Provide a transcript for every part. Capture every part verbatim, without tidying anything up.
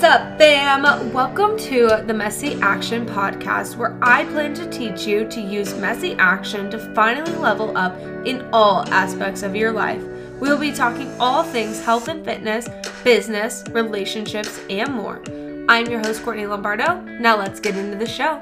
What's up, fam? Welcome to the Messy Action Podcast, where I plan to teach you to use messy action to finally level up in all aspects of your life. We will be talking all things health and fitness, business, relationships, and more. I'm your host, Courtney Lombardo. Now let's get into the show.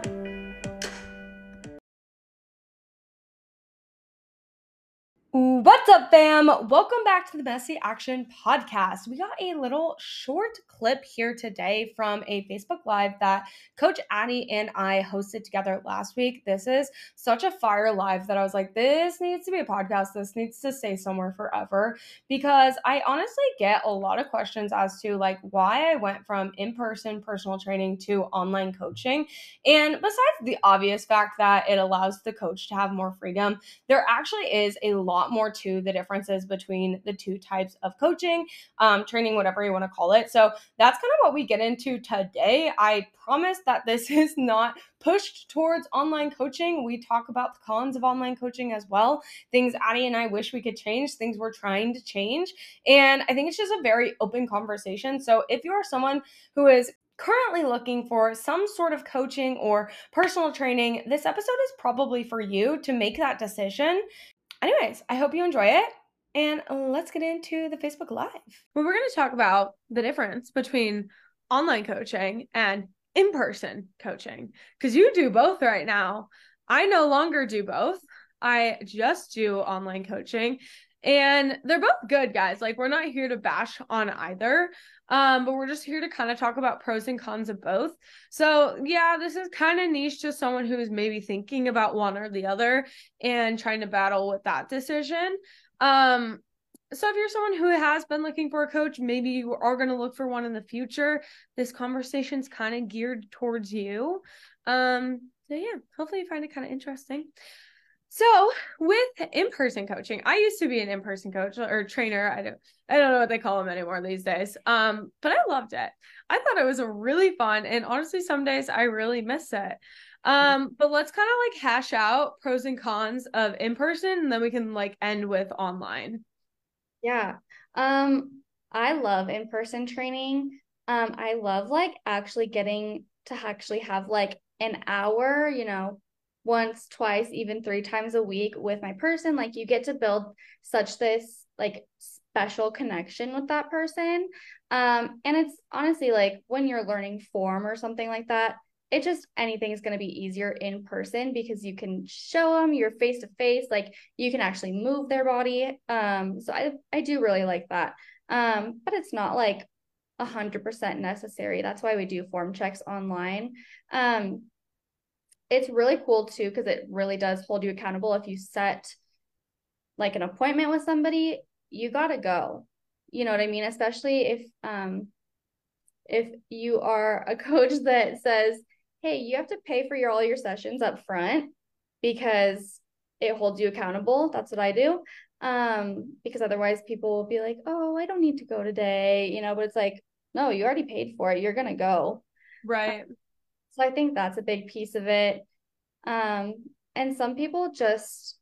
What's up, fam? Welcome back to the Messy Action Podcast. We got a little short clip here today from a Facebook Live that Coach Addi and I hosted together last week. This is such a fire live that I was like, this needs to be a podcast. This needs to stay somewhere forever, because I honestly get a lot of questions as to like why I went from in-person personal training to online coaching. And besides the obvious fact that it allows the coach to have more freedom, there actually is a lot more to the differences between the two types of coaching, um, training, whatever you want to call it. So that's kind of what we get into today. I promise that this is not pushed towards online coaching. We talk about the cons of online coaching as well, things Addi and I wish we could change, things we're trying to change. And I think it's just a very open conversation. So if you are someone who is currently looking for some sort of coaching or personal training, this episode is probably for you to make that decision. Anyways, I hope you enjoy it, and let's get into the Facebook Live. Well, we're going to talk about the difference between online coaching and in-person coaching, because you do both right now. I no longer do both. I just do online coaching, and they're both good, guys. Like, we're not here to bash on either, um, but we're just here to kind of talk about pros and cons of both. So yeah, this is kind of niche to someone who is maybe thinking about one or the other and trying to battle with that decision. Um, so if you're someone who has been looking for a coach, maybe you are going to look for one in the future, this conversation's kind of geared towards you. Um, so yeah, hopefully you find it kind of interesting. So with in-person coaching, I used to be an in-person coach or trainer. I don't, I don't know what they call them anymore these days. Um, but I loved it. I thought it was really fun. And honestly, some days I really miss it. Um, but let's kind of like hash out pros and cons of in-person, and then we can like end with online. Yeah. Um, I love in-person training. Um, I love like actually getting to actually have like an hour, you know, once, twice, even three times a week with my person. Like, you get to build such this like special connection with that person. Um, and it's honestly like when you're learning form or something like that, it just, anything is going to be easier in person because you can show them, you're face to face, like you can actually move their body. Um, so I, I do really like that. Um, but it's not like a hundred percent necessary. That's why we do form checks online. Um, It's really cool too, because it really does hold you accountable. If you set like an appointment with somebody, you gotta go. You know what I mean? Especially if um if you are a coach that says, hey, you have to pay for your all your sessions up front because it holds you accountable. That's what I do. Um, because otherwise people will be like, oh, I don't need to go today, you know, but it's like, no, you already paid for it, you're gonna go. Right. Um, So I think that's a big piece of it. Um, and some people just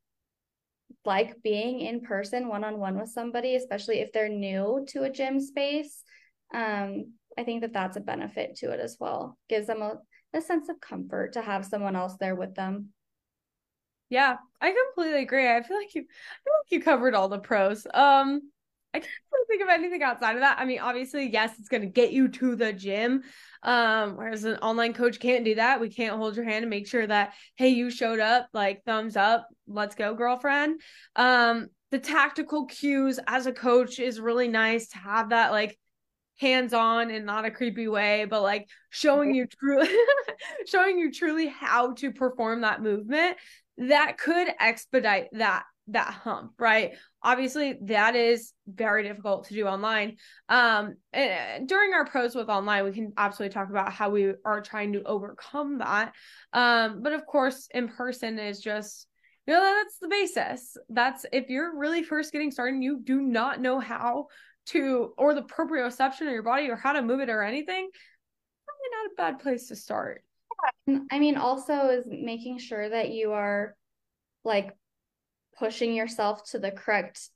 like being in person one-on-one with somebody, especially if they're new to a gym space. Um, I think that that's a benefit to it as well. Gives them a, a sense of comfort to have someone else there with them. Yeah, I completely agree. I feel like you, I feel like you covered all the pros. Um, I can't really think of anything outside of that. I mean, obviously, yes, it's going to get you to the gym, um, whereas an online coach can't do that. We can't hold your hand and make sure that, hey, you showed up, like, thumbs up, let's go, girlfriend. Um, the tactical cues as a coach is really nice to have, that, like, hands-on and not a creepy way, but like showing you truly, showing you truly how to perform that movement. That could expedite that. that hump, right? Obviously that is very difficult to do online. Um, and during our pros with online, we can absolutely talk about how we are trying to overcome that. Um, but of course in person is just, you know, that's the basis. That's if you're really first getting started and you do not know how to, or the proprioception of your body or how to move it or anything, probably not a bad place to start. I mean, also is making sure that you are like pushing yourself to the correct,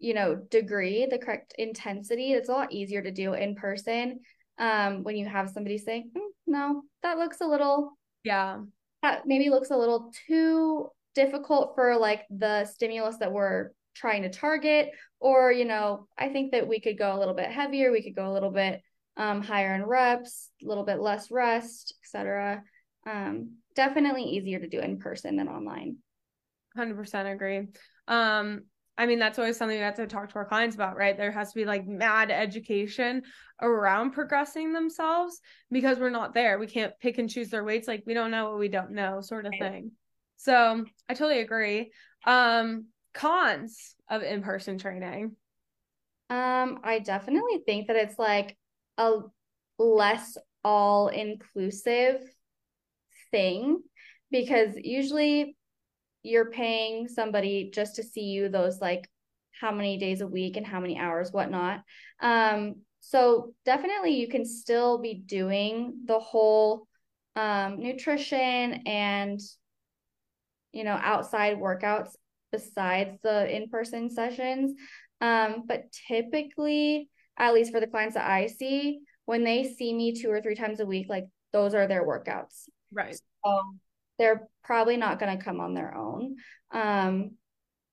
you know, degree, the correct intensity. It's a lot easier to do in person. um, when you have somebody say, mm, no, that looks a little, yeah, that maybe looks a little too difficult for like the stimulus that we're trying to target, or, you know, I think that we could go a little bit heavier. We could go a little bit um, higher in reps, a little bit less rest, et cetera. Um, definitely easier to do in person than online. one hundred percent agree. Um, I mean, that's always something we have to talk to our clients about, right? There has to be like mad education around progressing themselves, because we're not there. We can't pick and choose their weights. Like, we don't know what we don't know, sort of thing. So I totally agree. Um, cons of in-person training. Um, I definitely think that it's like a less all-inclusive thing, because usually you're paying somebody just to see you those, like, how many days a week and how many hours, whatnot. Um, so definitely you can still be doing the whole um, nutrition and, you know, outside workouts besides the in-person sessions. Um, but typically, at least for the clients that I see, when they see me two or three times a week, like, those are their workouts. Right. So they're probably not going to come on their own. Um,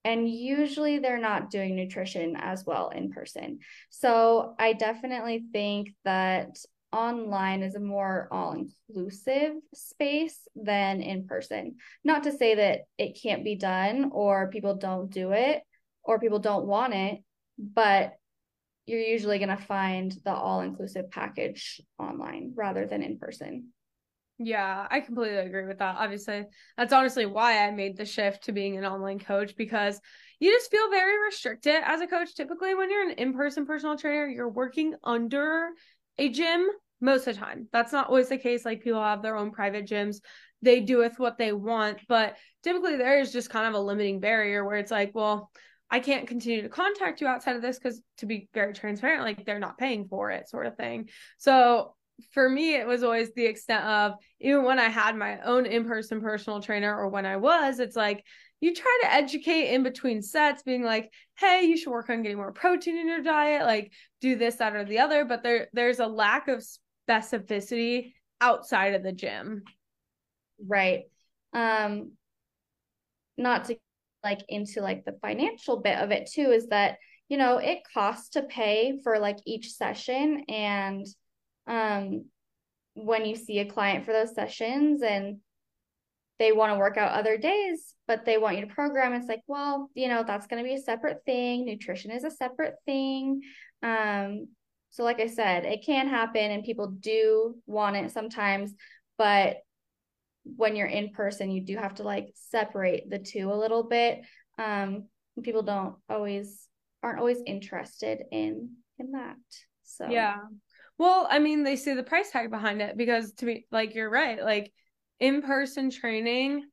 and usually they're not doing nutrition as well in person. So I definitely think that online is a more all-inclusive space than in person. Not to say that it can't be done, or people don't do it, or people don't want it, but you're usually going to find the all-inclusive package online rather than in person. Yeah, I completely agree with that. Obviously, that's honestly why I made the shift to being an online coach, because you just feel very restricted as a coach. Typically, when you're an in-person personal trainer, you're working under a gym most of the time. That's not always the case. Like, people have their own private gyms. They do with what they want. But typically, there is just kind of a limiting barrier where it's like, well, I can't continue to contact you outside of this, because, to be very transparent, like, they're not paying for it, sort of thing. So for me, it was always the extent of, even when I had my own in-person personal trainer, or when I was, it's like, you try to educate in between sets, being like, hey, you should work on getting more protein in your diet, like, do this, that, or the other. But there, there's a lack of specificity outside of the gym. Right. Um, not to like into like the financial bit of it too, is that, you know, it costs to pay for like each session. And Um, when you see a client for those sessions and they want to work out other days, but they want you to program, it's like, well, you know, that's going to be a separate thing. Nutrition is a separate thing. Um, so like I said, it can happen, and people do want it sometimes, but when you're in person, you do have to like separate the two a little bit. Um, people don't always, aren't always interested in, in that. So, yeah. Well, I mean, they see the price tag behind it, because, to be like, you're right, like, in-person training,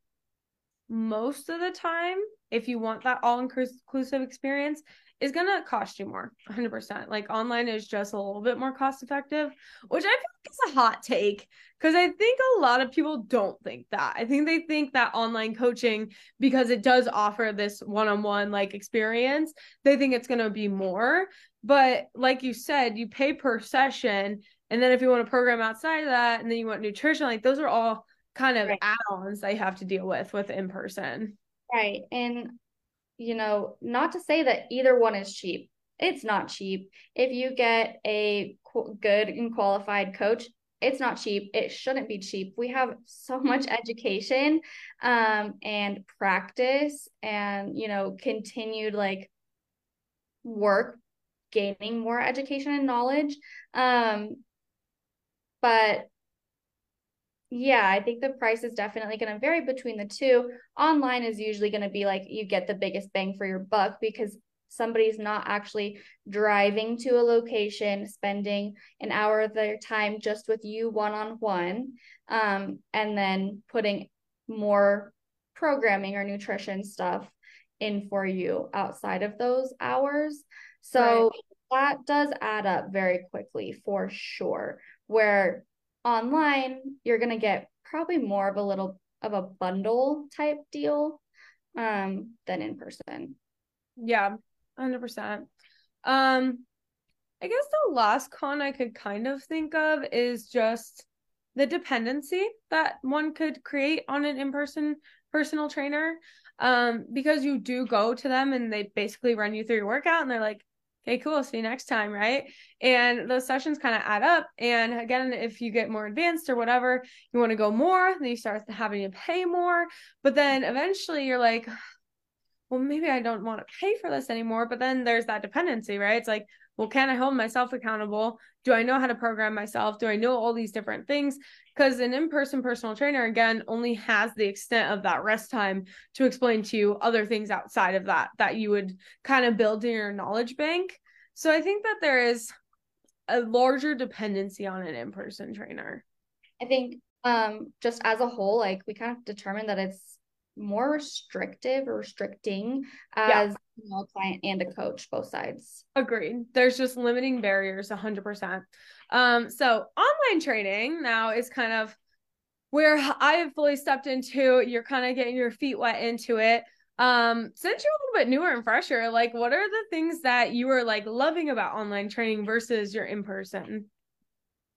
most of the time, if you want that all-inclusive experience, is going to cost you more, one hundred percent. Like, online is just a little bit more cost-effective, which I feel like is a hot take, because I think a lot of people don't think that. I think they think that online coaching, because it does offer this one-on-one, like, experience, they think it's going to be more. But like you said, you pay per session, and then if you want to program outside of that, and then you want nutrition, like, those are all kind of right. add-ons that you have to deal with with in-person. Right. And, you know, not to say that either one is cheap. It's not cheap. If you get a qu- good and qualified coach, it's not cheap. It shouldn't be cheap. We have so much education um, and practice and, you know, continued like work, gaining more education and knowledge. Um, but yeah, I think the price is definitely going to vary between the two. Online is usually going to be like, you get the biggest bang for your buck, because somebody's not actually driving to a location, spending an hour of their time just with you one-on-one, um, and then putting more programming or nutrition stuff in for you outside of those hours. So right. that does add up very quickly for sure, where online you're going to get probably more of a little of a bundle type deal um, than in person. Yeah, one hundred percent. Um, I guess the last con I could kind of think of is just the dependency that one could create on an in-person personal trainer, um, because you do go to them and they basically run you through your workout and they're like, okay, cool, see you next time, right? And those sessions kind of add up. And again, if you get more advanced or whatever, you want to go more, then you start having to pay more. But then eventually you're like, well, maybe I don't want to pay for this anymore. But then there's that dependency, right? It's like, well, can I hold myself accountable? Do I know how to program myself? Do I know all these different things? Because an in-person personal trainer, again, only has the extent of that rest time to explain to you other things outside of that, that you would kind of build in your knowledge bank. So I think that there is a larger dependency on an in-person trainer. I think um, just as a whole, like we kind of determined that it's more restrictive or restricting as yeah. you know, a client and a coach, both sides. Agreed. There's just limiting barriers one hundred percent. Um, so online training now is kind of where I have fully stepped into. You're kind of getting your feet wet into it. Um, since you're a little bit newer and fresher, like what are the things that you are like loving about online training versus your in-person?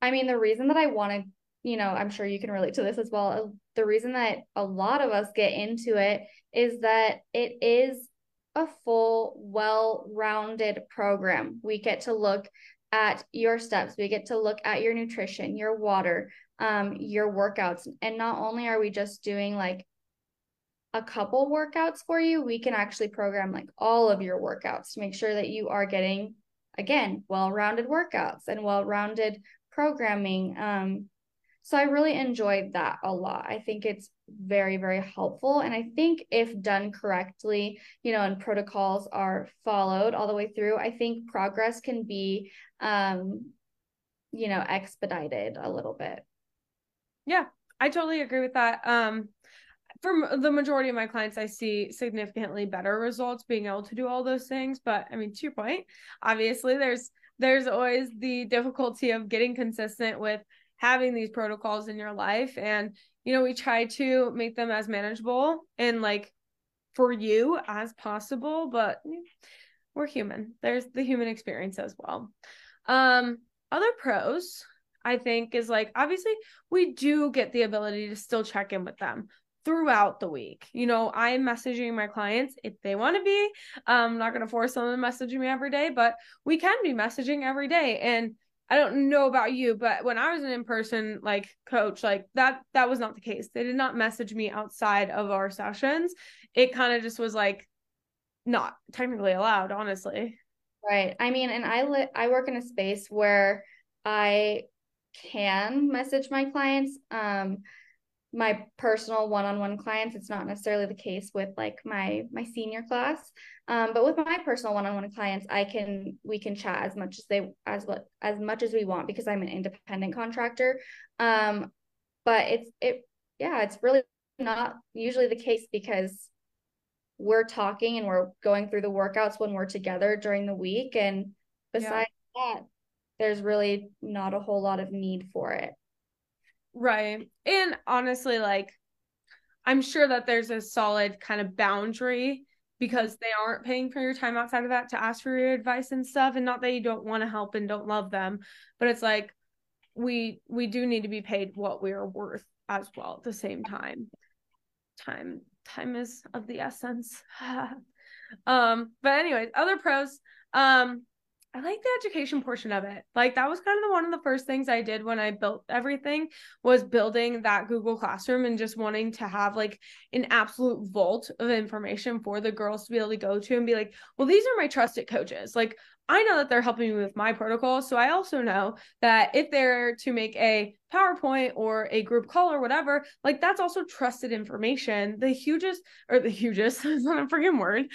I mean, the reason that I wanted you know, I'm sure you can relate to this as well. The reason that a lot of us get into it is that it is a full, well-rounded program. We get to look at your steps. We get to look at your nutrition, your water, um, your workouts. And not only are we just doing like a couple workouts for you, we can actually program like all of your workouts to make sure that you are getting, again, well-rounded workouts and well-rounded programming. Um, So I really enjoyed that a lot. I think it's very, very helpful. And I think if done correctly, you know, and protocols are followed all the way through, I think progress can be, um, you know, expedited a little bit. Yeah, I totally agree with that. Um, for the majority of my clients, I see significantly better results being able to do all those things. But I mean, to your point, obviously there's, there's always the difficulty of getting consistent with having these protocols in your life. And, you know, we try to make them as manageable and like for you as possible, but we're human. There's the human experience as well. Um, other pros, I think, is like, obviously we do get the ability to still check in with them throughout the week. You know, I'm messaging my clients if they want to be. I'm not going to force them to message me every day, but we can be messaging every day. And I don't know about you, but when I was an in-person like coach, like that, that was not the case. They did not message me outside of our sessions. It kind of just was like not technically allowed, honestly. Right. I mean, and I li- I work in a space where I can message my clients, um, my personal one-on-one clients. It's not necessarily the case with like my, my senior class. Um, but with my personal one-on-one clients, I can, we can chat as much as they, as what, as much as we want, because I'm an independent contractor. Um, but it's, it, yeah, it's really not usually the case because we're talking and we're going through the workouts when we're together during the week. And besides yeah. that, there's really not a whole lot of need for it. Right. And honestly, like, I'm sure that there's a solid kind of boundary because they aren't paying for your time outside of that to ask for your advice and stuff. And not that you don't want to help and don't love them, but it's like, we, we do need to be paid what we are worth as well at the same time. Time, time is of the essence. um, but anyways, other pros, um, I like the education portion of it. Like that was kind of the, one of the first things I did when I built everything was building that Google Classroom and just wanting to have like an absolute vault of information for the girls to be able to go to and be like, well, these are my trusted coaches. Like I know that they're helping me with my protocol. So I also know that if they're to make a PowerPoint or a group call or whatever, like that's also trusted information. The hugest or the hugest is not a freaking word.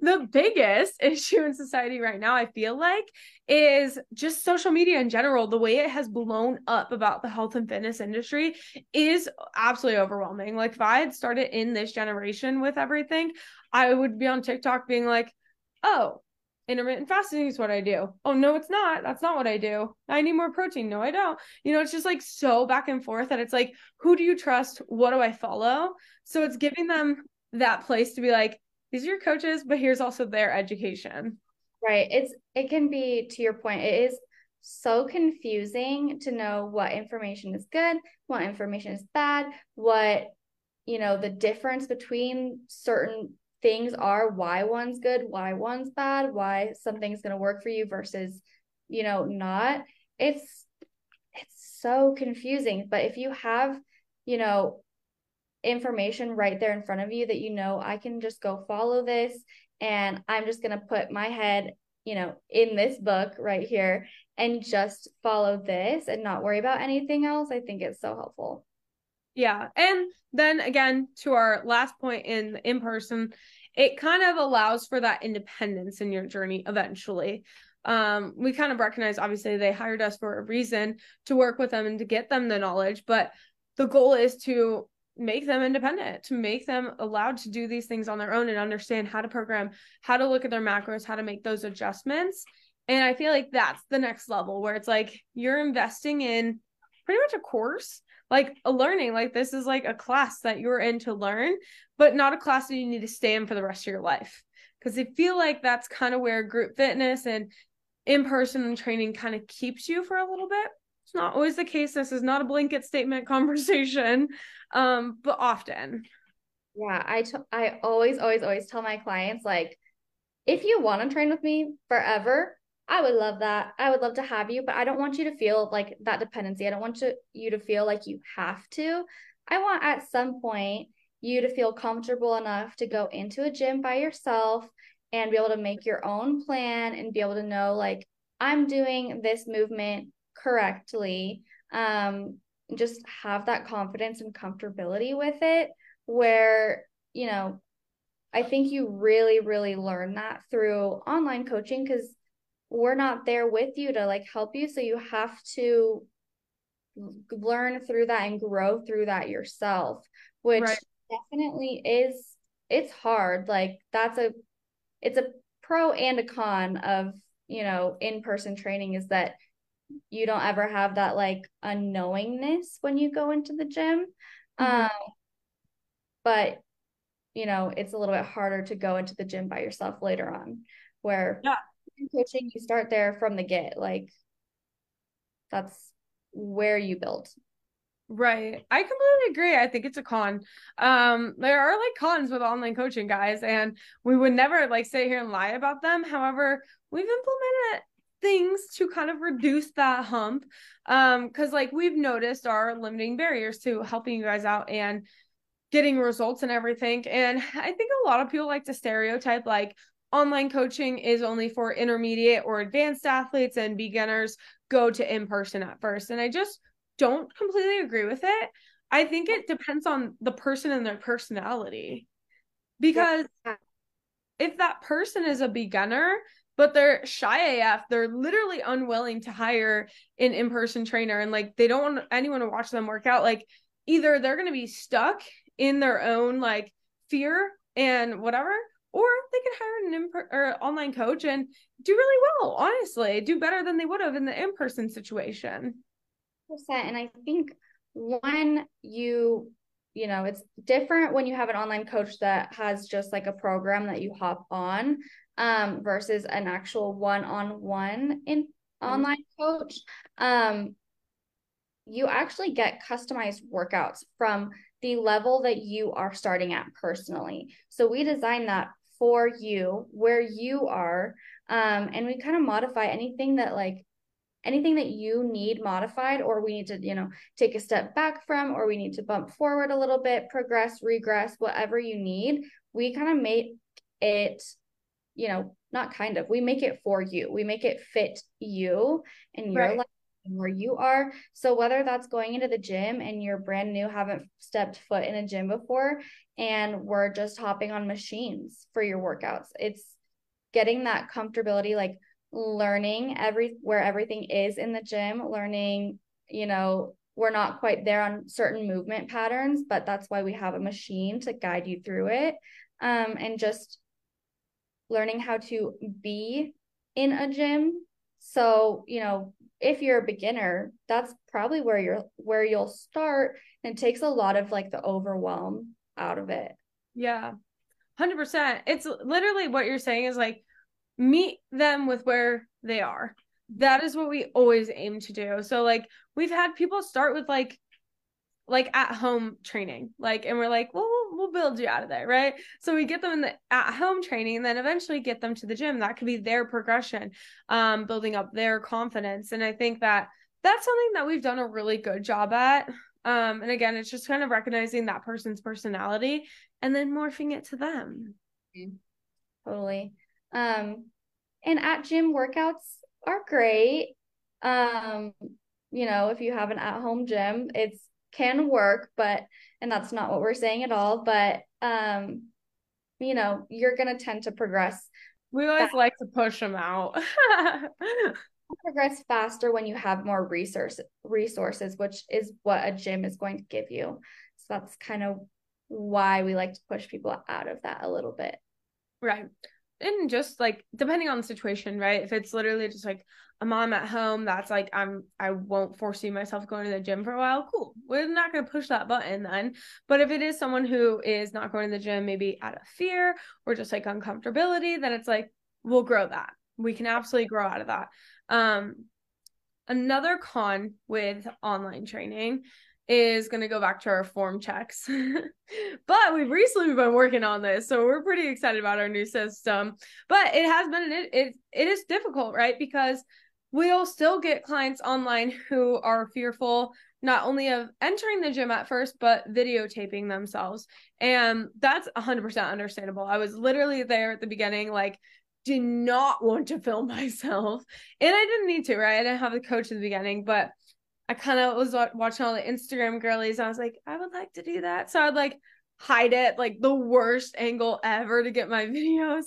The biggest issue in society right now, I feel like, is just social media in general. The way it has blown up about the health and fitness industry is absolutely overwhelming. Like if I had started in this generation with everything, I would be on TikTok being like, oh, intermittent fasting is what I do. Oh, no, it's not. That's not what I do. I need more protein. No, I don't. You know, it's just like so back and forth that it's like, who do you trust? What do I follow? So it's giving them that place to be like, these are your coaches, but here's also their education. Right. It's, it can be, to your point, it is so confusing to know what information is good, what information is bad, what, you know, the difference between certain things are, why one's good, why one's bad, why something's going to work for you versus, you know, not. It's, it's so confusing. But if you have, you know, information right there in front of you that, you know, I can just go follow this and I'm just going to put my head, you know, in this book right here and just follow this and not worry about anything else, I think it's so helpful. Yeah. And then again, to our last point in in person, it kind of allows for that independence in your journey eventually. Um, we kind of recognize, obviously, they hired us for a reason to work with them and to get them the knowledge, but the goal is to make them independent, to make them allowed to do these things on their own and understand how to program, how to look at their macros, how to make those adjustments. And I feel like that's the next level where it's like, you're investing in pretty much a course, like a learning, like this is like a class that you're in to learn, but not a class that you need to stay in for the rest of your life. Cause I feel like that's kind of where group fitness and in-person training kind of keeps you for a little bit. It's not always the case. This is not a blanket statement conversation, um, but often. Yeah, I, t- I always, always, always tell my clients, like, if you want to train with me forever, I would love that. I would love to have you, but I don't want you to feel like that dependency. I don't want to, you to feel like you have to. I want at some point you to feel comfortable enough to go into a gym by yourself and be able to make your own plan and be able to know, like, I'm doing this movement correctly, um just have that confidence and comfortability with it, where, you know, I think you really really learn that through online coaching, because we're not there with you to like help you, so you have to learn through that and grow through that yourself, which right. definitely is, it's hard. Like that's a it's a pro and a con of, you know, in-person training, is that you don't ever have that like unknowingness when you go into the gym. Mm-hmm. Um, but you know, it's a little bit harder to go into the gym by yourself later on, where yeah. in coaching, you start there from the get, like that's where you build. Right. I completely agree. I think it's a con. Um, there are like cons with online coaching, guys, and we would never like sit here and lie about them. However, we've implemented things to kind of reduce that hump. Um, cause like we've noticed our limiting barriers to helping you guys out and getting results and everything. And I think a lot of people like to stereotype like online coaching is only for intermediate or advanced athletes and beginners go to in-person at first. And I just don't completely agree with it. I think it depends on the person and their personality, because yeah. if that person is a beginner, but they're shy A F, they're literally unwilling to hire an in-person trainer. And like, they don't want anyone to watch them work out. Like either they're going to be stuck in their own like fear and whatever, or they can hire an in- or online coach and do really well, honestly, do better than they would have in the in-person situation. And I think when you, you know, it's different when you have an online coach that has just like a program that you hop on, um, versus an actual one-on-one in online coach. Um, you actually get customized workouts from the level that you are starting at personally. So we design that for you where you are. Um, and we kind of modify anything that like, anything that you need modified, or we need to, you know, take a step back from, or we need to bump forward a little bit, progress, regress, whatever you need. We kind of make it, you know, not kind of, we make it for you. We make it fit you and your right. life and where you are. So whether that's going into the gym and you're brand new, haven't stepped foot in a gym before, and we're just hopping on machines for your workouts, it's getting that comfortability, like learning every, where everything is in the gym, learning, you know, we're not quite there on certain movement patterns, but that's why we have a machine to guide you through it. Um, and just learning how to be in a gym. So, you know, if you're a beginner, that's probably where you're, where you'll start, and it takes a lot of like the overwhelm out of it. Yeah. one hundred percent. It's literally what you're saying is like, meet them with where they are. That is what we always aim to do. So like we've had people start with like, like at home training, like, and we're like, well, well, we'll build you out of there. Right. So we get them in the at home training and then eventually get them to the gym. That could be their progression, um, building up their confidence. And I think that that's something that we've done a really good job at. Um, and again, it's just kind of recognizing that person's personality and then morphing it to them. Totally. Um, and at gym workouts are great. Um, you know, if you have an at home gym, it's, can work, but, and that's not what we're saying at all, but, um, you know, you're going to tend to progress. We always faster. like to push them out. Progress faster when you have more resource resources, which is what a gym is going to give you. So that's kind of why we like to push people out of that a little bit. Right. And just like, depending on the situation, right? If it's literally just like a mom at home, that's like, I'm, I won't foresee myself going to the gym for a while. Cool. We're not going to push that button then. But if it is someone who is not going to the gym, maybe out of fear or just like uncomfortability, then it's like, we'll grow that. We can absolutely grow out of that. Um, another con with online training is going to go back to our form checks. But we've recently been working on this, so we're pretty excited about our new system. But it has been, it, it, it is difficult, right? Because we'll still get clients online who are fearful, not only of entering the gym at first, but videotaping themselves. And that's one hundred percent understandable. I was literally there at the beginning, like, did not want to film myself. And I didn't need to, right? I didn't have the coach in the beginning, but I kind of was watching all the Instagram girlies and I was like, I would like to do that. So I'd like hide it like the worst angle ever to get my videos.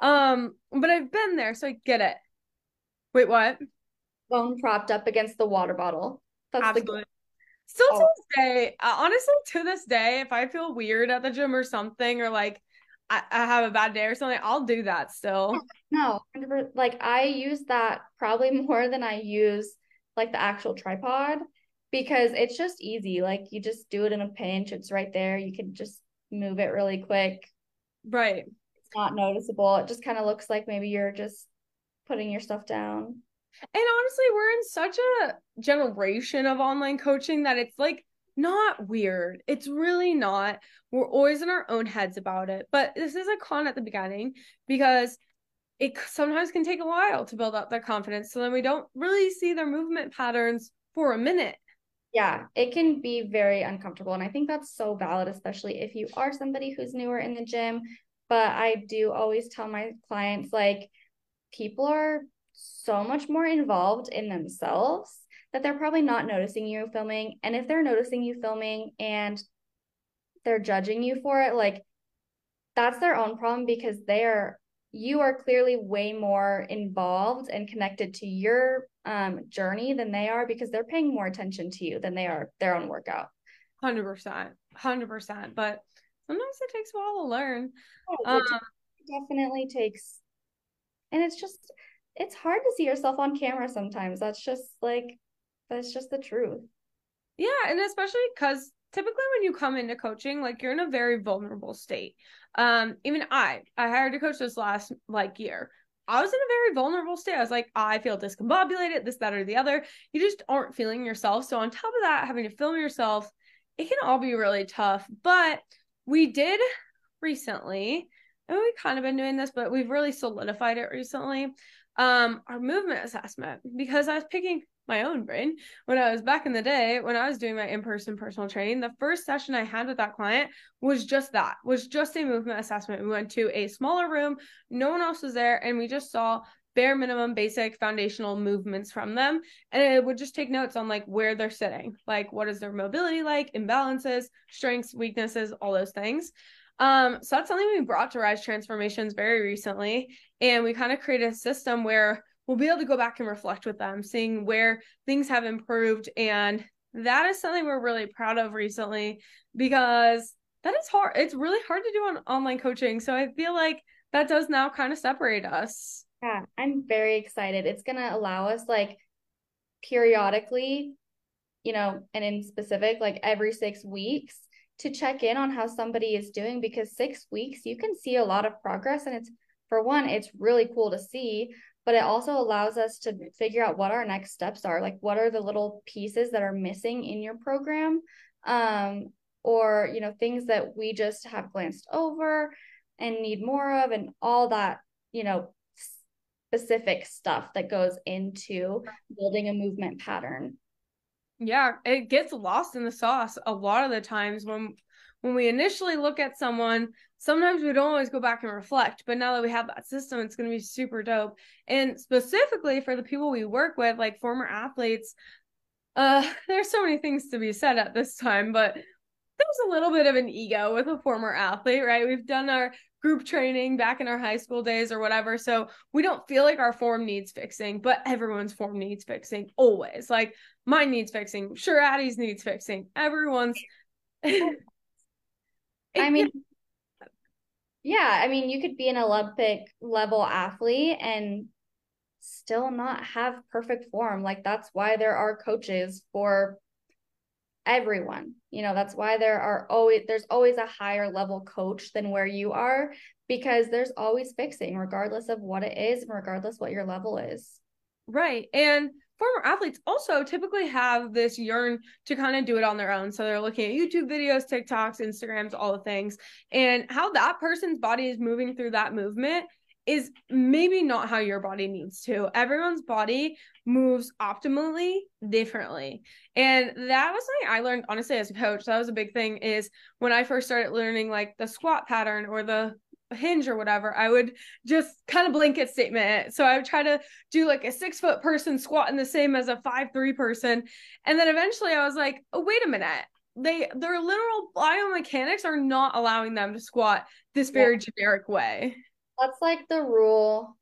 Um, but I've been there, so I get it. Wait, what? Phone propped up against the water bottle. That's absolutely. The Still oh. to this day, uh, honestly, to this day, if I feel weird at the gym or something, or like I, I have a bad day or something, I'll do that still. No, like I use that probably more than I use like the actual tripod, because it's just easy. Like you just do it in a pinch. It's right there. You can just move it really quick. Right. It's not noticeable. It just kind of looks like maybe you're just putting your stuff down. And honestly, we're in such a generation of online coaching that it's like not weird. It's really not. We're always in our own heads about it. But this is a con at the beginning, because it sometimes can take a while to build up their confidence. So then we don't really see their movement patterns for a minute. Yeah, it can be very uncomfortable. And I think that's so valid, especially if you are somebody who's newer in the gym. But I do always tell my clients, like, people are so much more involved in themselves that they're probably not noticing you filming. And if they're noticing you filming and they're judging you for it, like, that's their own problem, because they are you are clearly way more involved and connected to your um, journey than they are, because they're paying more attention to you than they are their own workout. one hundred percent. one hundred percent. But sometimes it takes a while to learn. Yeah, it um, definitely takes. And it's just, it's hard to see yourself on camera sometimes. That's just like, that's just the truth. Yeah. And especially because typically when you come into coaching, like you're in a very vulnerable state. Um, even I, I hired a coach this last like year. I was in a very vulnerable state. I was like, I feel discombobulated, this, that, or the other. You just aren't feeling yourself. So on top of that, having to film yourself, it can all be really tough. But we did recently, and we've kind of been doing this, but we've really solidified it recently. Um, our movement assessment, because I was picking my own brain when I was back in the day, when I was doing my in-person personal training, the first session I had with that client was just that, was just a movement assessment. We went to a smaller room, no one else was there, and we just saw bare minimum, basic, foundational movements from them. And it would just take notes on like where they're sitting, like what is their mobility like, imbalances, strengths, weaknesses, all those things. Um, so that's something we brought to Rise Transformations very recently. And we kind of created a system where we'll be able to go back and reflect with them, seeing where things have improved. And that is something we're really proud of recently, because that is hard. It's really hard to do on online coaching. So I feel like that does now kind of separate us. Yeah, I'm very excited. It's going to allow us like periodically, you know, and in specific, like every six weeks to check in on how somebody is doing, because six weeks, you can see a lot of progress and it's for one, it's really cool to see, but it also allows us to figure out what our next steps are. Like, what are the little pieces that are missing in your program? Um, or, you know, things that we just have glanced over and need more of, and all that, you know, specific stuff that goes into building a movement pattern. Yeah, it gets lost in the sauce a lot of the times. When when we initially look at someone, sometimes we don't always go back and reflect, but now that we have that system, it's going to be super dope. And specifically for the people we work with, like former athletes, uh, there's so many things to be said at this time, but there's a little bit of an ego with a former athlete, right? We've done our group training back in our high school days or whatever, so we don't feel like our form needs fixing, but everyone's form needs fixing always. Like, mine needs fixing. Sure, Addie's needs fixing. Everyone's. I mean, yeah, I mean, you could be an Olympic level athlete and still not have perfect form. Like, that's why there are coaches for everyone, you know, that's why there are always, there's always a higher level coach than where you are, because there's always fixing regardless of what it is, and regardless what your level is. Right. And former athletes also typically have this yearn to kind of do it on their own. So they're looking at YouTube videos, TikToks, Instagrams, all the things, and how that person's body is moving through that movement is maybe not how your body needs to. Everyone's body moves optimally differently. And that was something I learned, honestly, as a coach. That was a big thing, is when I first started learning like the squat pattern or the hinge or whatever, I would just kind of blanket statement. So I would try to do like a six foot person squatting the same as a five, three person. And then eventually I was like, oh, wait a minute. They, their literal biomechanics are not allowing them to squat this very yeah. generic way. That's like the rule.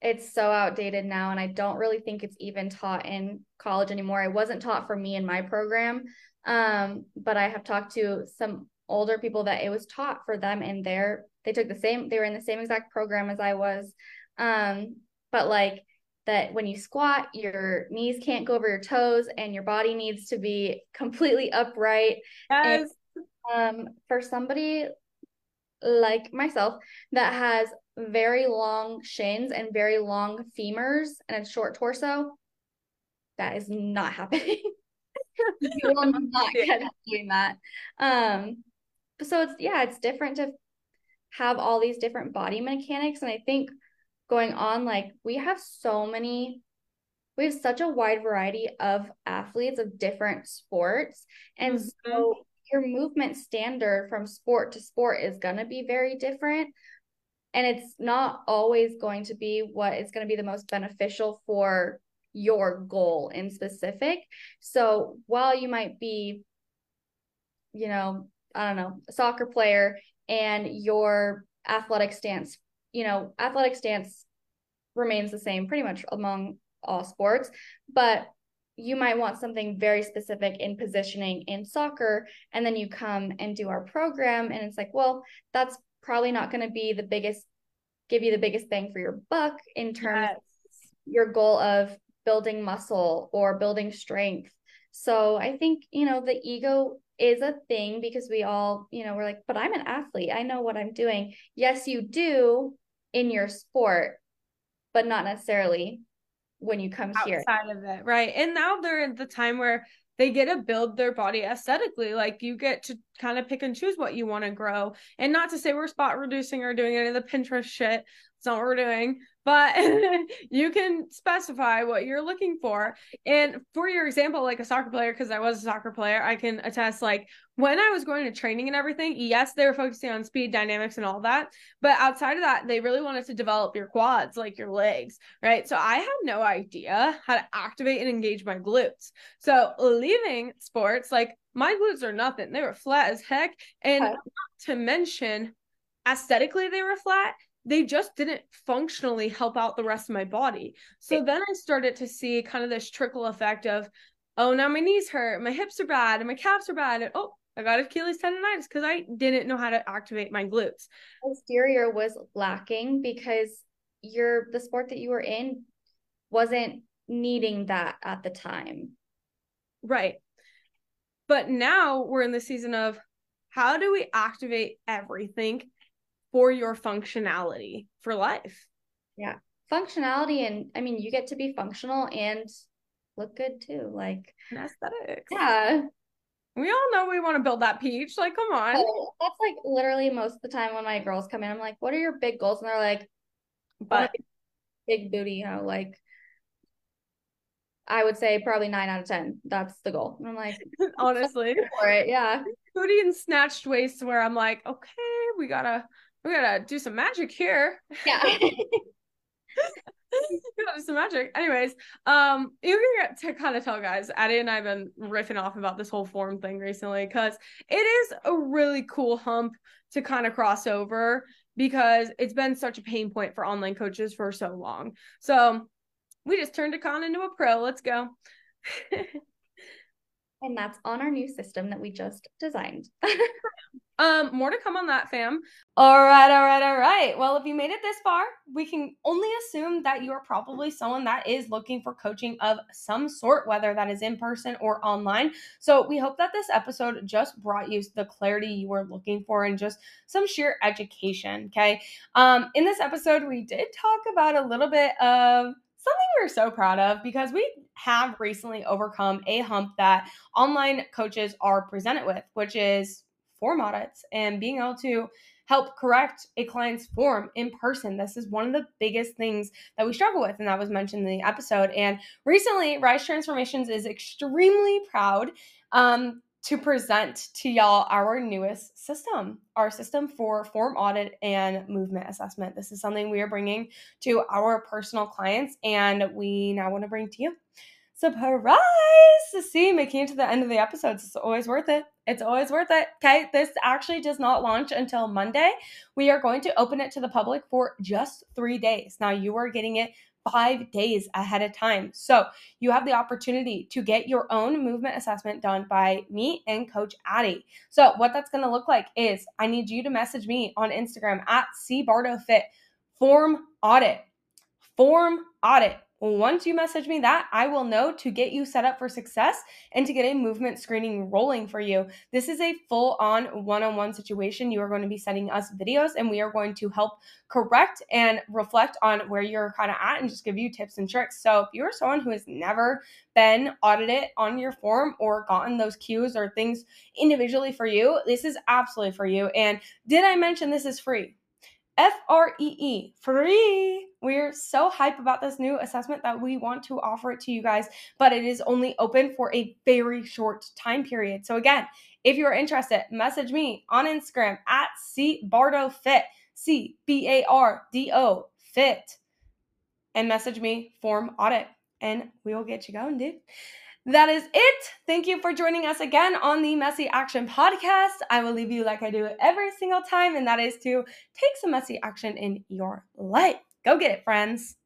It's so outdated now, and I don't really think it's even taught in college anymore. It wasn't taught for me in my program, um, but I have talked to some older people that it was taught for them, and their they took the same, they were in the same exact program as I was, um, but like that when you squat, your knees can't go over your toes, and your body needs to be completely upright. Yes. And, um, for somebody like myself that has very long shins and very long femurs and a short torso, that is not happening. You will not get up doing that. Um, so it's, yeah, it's different to have all these different body mechanics. And I think going on, like, we have so many, we have such a wide variety of athletes of different sports. And mm-hmm. so your movement standard from sport to sport is going to be very different, and it's not always going to be what is going to be the most beneficial for your goal in specific. So while you might be, you know, I don't know, a soccer player, and your athletic stance, you know, athletic stance remains the same pretty much among all sports, but you might want something very specific in positioning in soccer, and then you come and do our program, and it's like, well, that's probably not going to be the biggest, give you the biggest bang for your buck in terms yes. of your goal of building muscle or building strength. So I think, you know, the ego is a thing, because we all, you know, we're like, but I'm an athlete, I know what I'm doing. Yes, you do in your sport, but not necessarily when you come outside here outside of it. Right. And now they're at the time where they get to build their body aesthetically. Like, you get to kind of pick and choose what you want to grow, and not to say we're spot reducing or doing any of the Pinterest shit. It's not what we're doing, but you can specify what you're looking for. And for your example, like a soccer player, because I was a soccer player, I can attest, like, when I was going to training and everything, yes, they were focusing on speed, dynamics, and all that. But outside of that, they really wanted to develop your quads, like your legs, right? So I had no idea how to activate and engage my glutes. So leaving sports, like, my glutes are nothing. They were flat as heck. And not to mention, aesthetically, they were flat. They just didn't functionally help out the rest of my body. So then I started to see kind of this trickle effect of, oh, now my knees hurt, my hips are bad, and my calves are bad. And oh, I got Achilles tendonitis because I didn't know how to activate my glutes. Posterior was lacking because your the sport that you were in wasn't needing that at the time. Right. But now we're in the season of, how do we activate everything for your functionality for life. Yeah. Functionality. And I mean, you get to be functional and look good too. Like and aesthetics. Yeah. We all know we want to build that peach. Like, come on. So that's like literally most of the time when my girls come in, I'm like, what are your big goals? And they're like, but big booty, you know, like I would say probably nine out of ten. That's the goal. And I'm like, honestly, for it. Yeah. Booty and snatched waist where I'm like, okay, we gotta, we gotta do some magic here. Yeah. Some magic. Anyways, um, you can get to kind of tell, guys, Addi and I have been riffing off about this whole form thing recently because it is a really cool hump to kind of cross over because it's been such a pain point for online coaches for so long. So we just turned a con into a pro. Let's go. And that's on our new system that we just designed. Um, more to come on that, fam. All right, all right, all right. Well, if you made it this far, we can only assume that you're probably someone that is looking for coaching of some sort, whether that is in person or online. So we hope that this episode just brought you the clarity you were looking for and just some sheer education, okay? Um, in this episode, we did talk about a little bit of something we're so proud of because we have recently overcome a hump that online coaches are presented with, which is form audits and being able to help correct a client's form in person. This is one of the biggest things that we struggle with, and that was mentioned in the episode. And recently, Rise Transformations is extremely proud um, to present to y'all our newest system, our system for form audit and movement assessment. This is something we are bringing to our personal clients, and we now want to bring to you. Surprise! See, making it to the end of the episodes, it's always worth it. It's always worth it. Okay, this actually does not launch until Monday. We are going to open it to the public for just three days. Now, you are getting it five days ahead of time. So you have the opportunity to get your own movement assessment done by me and Coach Addi. So what that's going to look like is I need you to message me on Instagram at C Bardo Fit form audit, form audit. Once you message me that, I will know to get you set up for success and to get a movement screening rolling for you. This is a full-on one-on-one situation. You are going to be sending us videos, and we are going to help correct and reflect on where you're kind of at and just give you tips and tricks. So if you're someone who has never been audited on your form or gotten those cues or things individually for you, this is absolutely for you. And did I mention this is free? F R E E, free. We're so hype about this new assessment that we want to offer it to you guys, but it is only open for a very short time period. So again, if you're interested, message me on Instagram at C Bardo Fit, C B A R D O fit, and message me form audit, and we will get you going, dude. That is it. Thank you for joining us again on the Messy Action Podcast. I will leave you like I do every single time, and that is to take some messy action in your life. Go get it, friends.